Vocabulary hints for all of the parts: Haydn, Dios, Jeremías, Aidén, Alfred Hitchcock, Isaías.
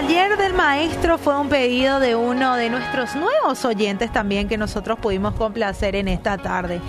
taller del maestro fue un pedido de uno de nuestros nuevos oyentes también que nosotros pudimos complacer en esta tarde.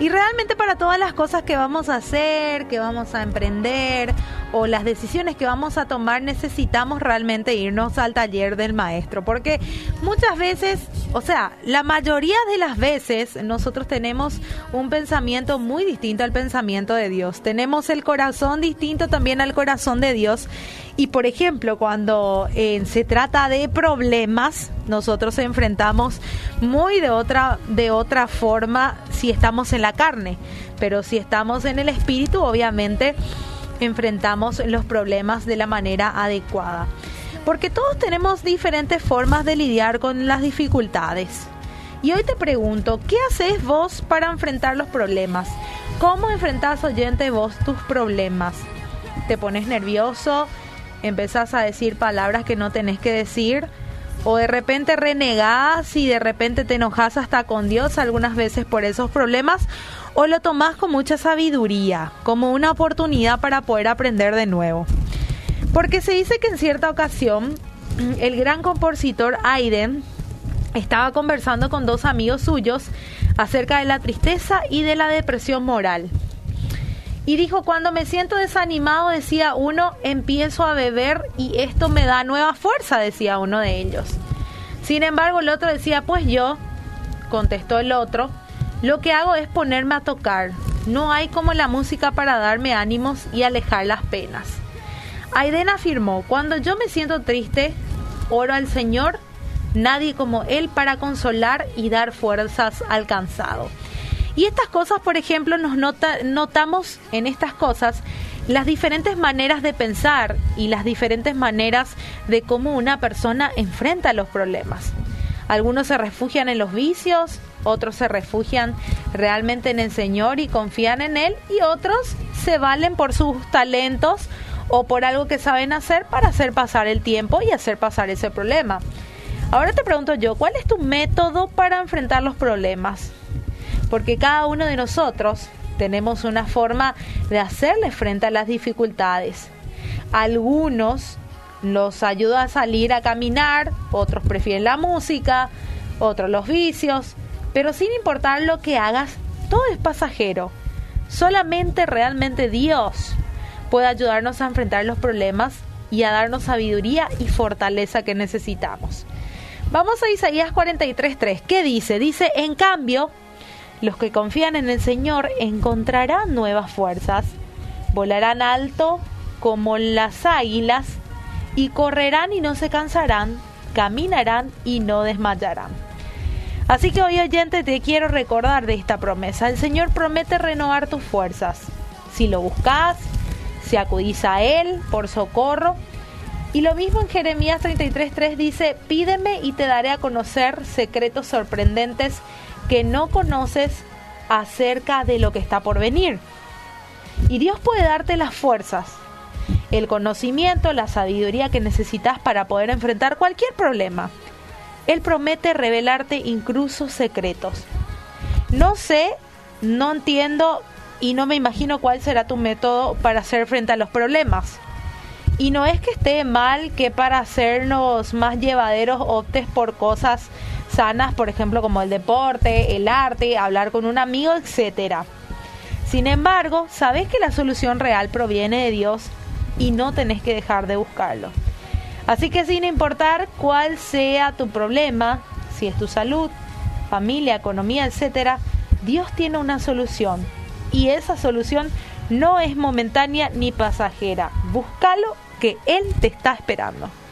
Y realmente para todas las cosas que vamos a hacer, que vamos a emprender o las decisiones que vamos a tomar, necesitamos realmente irnos al taller del maestro, porque muchas veces, o sea, la mayoría de las veces nosotros tenemos un pensamiento muy distinto al pensamiento de Dios. Tenemos el corazón distinto también al corazón de Dios. Y por ejemplo, cuando se trata de problemas, nosotros enfrentamos muy de otra forma si estamos en la carne. Pero si estamos en el espíritu, obviamente enfrentamos los problemas de la manera adecuada. Porque todos tenemos diferentes formas de lidiar con las dificultades. Y hoy te pregunto, ¿qué haces vos para enfrentar los problemas? ¿Cómo enfrentás, oyente, vos tus problemas? ¿Te pones nervioso? ¿Empezás a decir palabras que no tenés que decir? ¿O de repente renegás y de repente te enojás hasta con Dios algunas veces por esos problemas? ¿O lo tomás con mucha sabiduría, como una oportunidad para poder aprender de nuevo? Porque se dice que en cierta ocasión el gran compositor Haydn estaba conversando con dos amigos suyos acerca de la tristeza y de la depresión moral. Y dijo, cuando me siento desanimado, decía uno, empiezo a beber y esto me da nueva fuerza, decía uno de ellos. Sin embargo, el otro decía, pues yo, contestó el otro, lo que hago es ponerme a tocar. No hay como la música para darme ánimos y alejar las penas. Aidén afirmó, cuando yo me siento triste, oro al Señor, nadie como Él para consolar y dar fuerzas al cansado. Y estas cosas, por ejemplo, notamos en estas cosas las diferentes maneras de pensar y las diferentes maneras de cómo una persona enfrenta los problemas. Algunos se refugian en los vicios, otros se refugian realmente en el Señor y confían en Él, y otros se valen por sus talentos o por algo que saben hacer para hacer pasar el tiempo y hacer pasar ese problema. Ahora te pregunto yo, ¿cuál es tu método para enfrentar los problemas? Porque cada uno de nosotros tenemos una forma de hacerle frente a las dificultades. Algunos los ayuda a salir a caminar, otros prefieren la música, otros los vicios, pero sin importar lo que hagas, todo es pasajero. Solamente realmente Dios puede ayudarnos a enfrentar los problemas y a darnos sabiduría y fortaleza que necesitamos. Vamos a Isaías 43:3. ¿Qué dice? Dice, en cambio, los que confían en el Señor encontrarán nuevas fuerzas, volarán alto como las águilas y correrán y no se cansarán, caminarán y no desmayarán. Así que hoy, oyente, te quiero recordar de esta promesa. El Señor promete renovar tus fuerzas. Si lo buscas, si acudís a Él por socorro. Y lo mismo en Jeremías 33:3 dice, pídeme y te daré a conocer secretos sorprendentes que no conoces acerca de lo que está por venir. Y Dios puede darte las fuerzas, el conocimiento, la sabiduría que necesitas para poder enfrentar cualquier problema. Él promete revelarte incluso secretos. No sé, no entiendo y no me imagino cuál será tu método para hacer frente a los problemas. Y no es que esté mal que para hacernos más llevaderos optes por cosas sanas, por ejemplo, como el deporte, el arte, hablar con un amigo, etc. Sin embargo, sabes que la solución real proviene de Dios y no tenés que dejar de buscarlo. Así que sin importar cuál sea tu problema, si es tu salud, familia, economía, etc., Dios tiene una solución y esa solución no es momentánea ni pasajera. Búscalo, que Él te está esperando.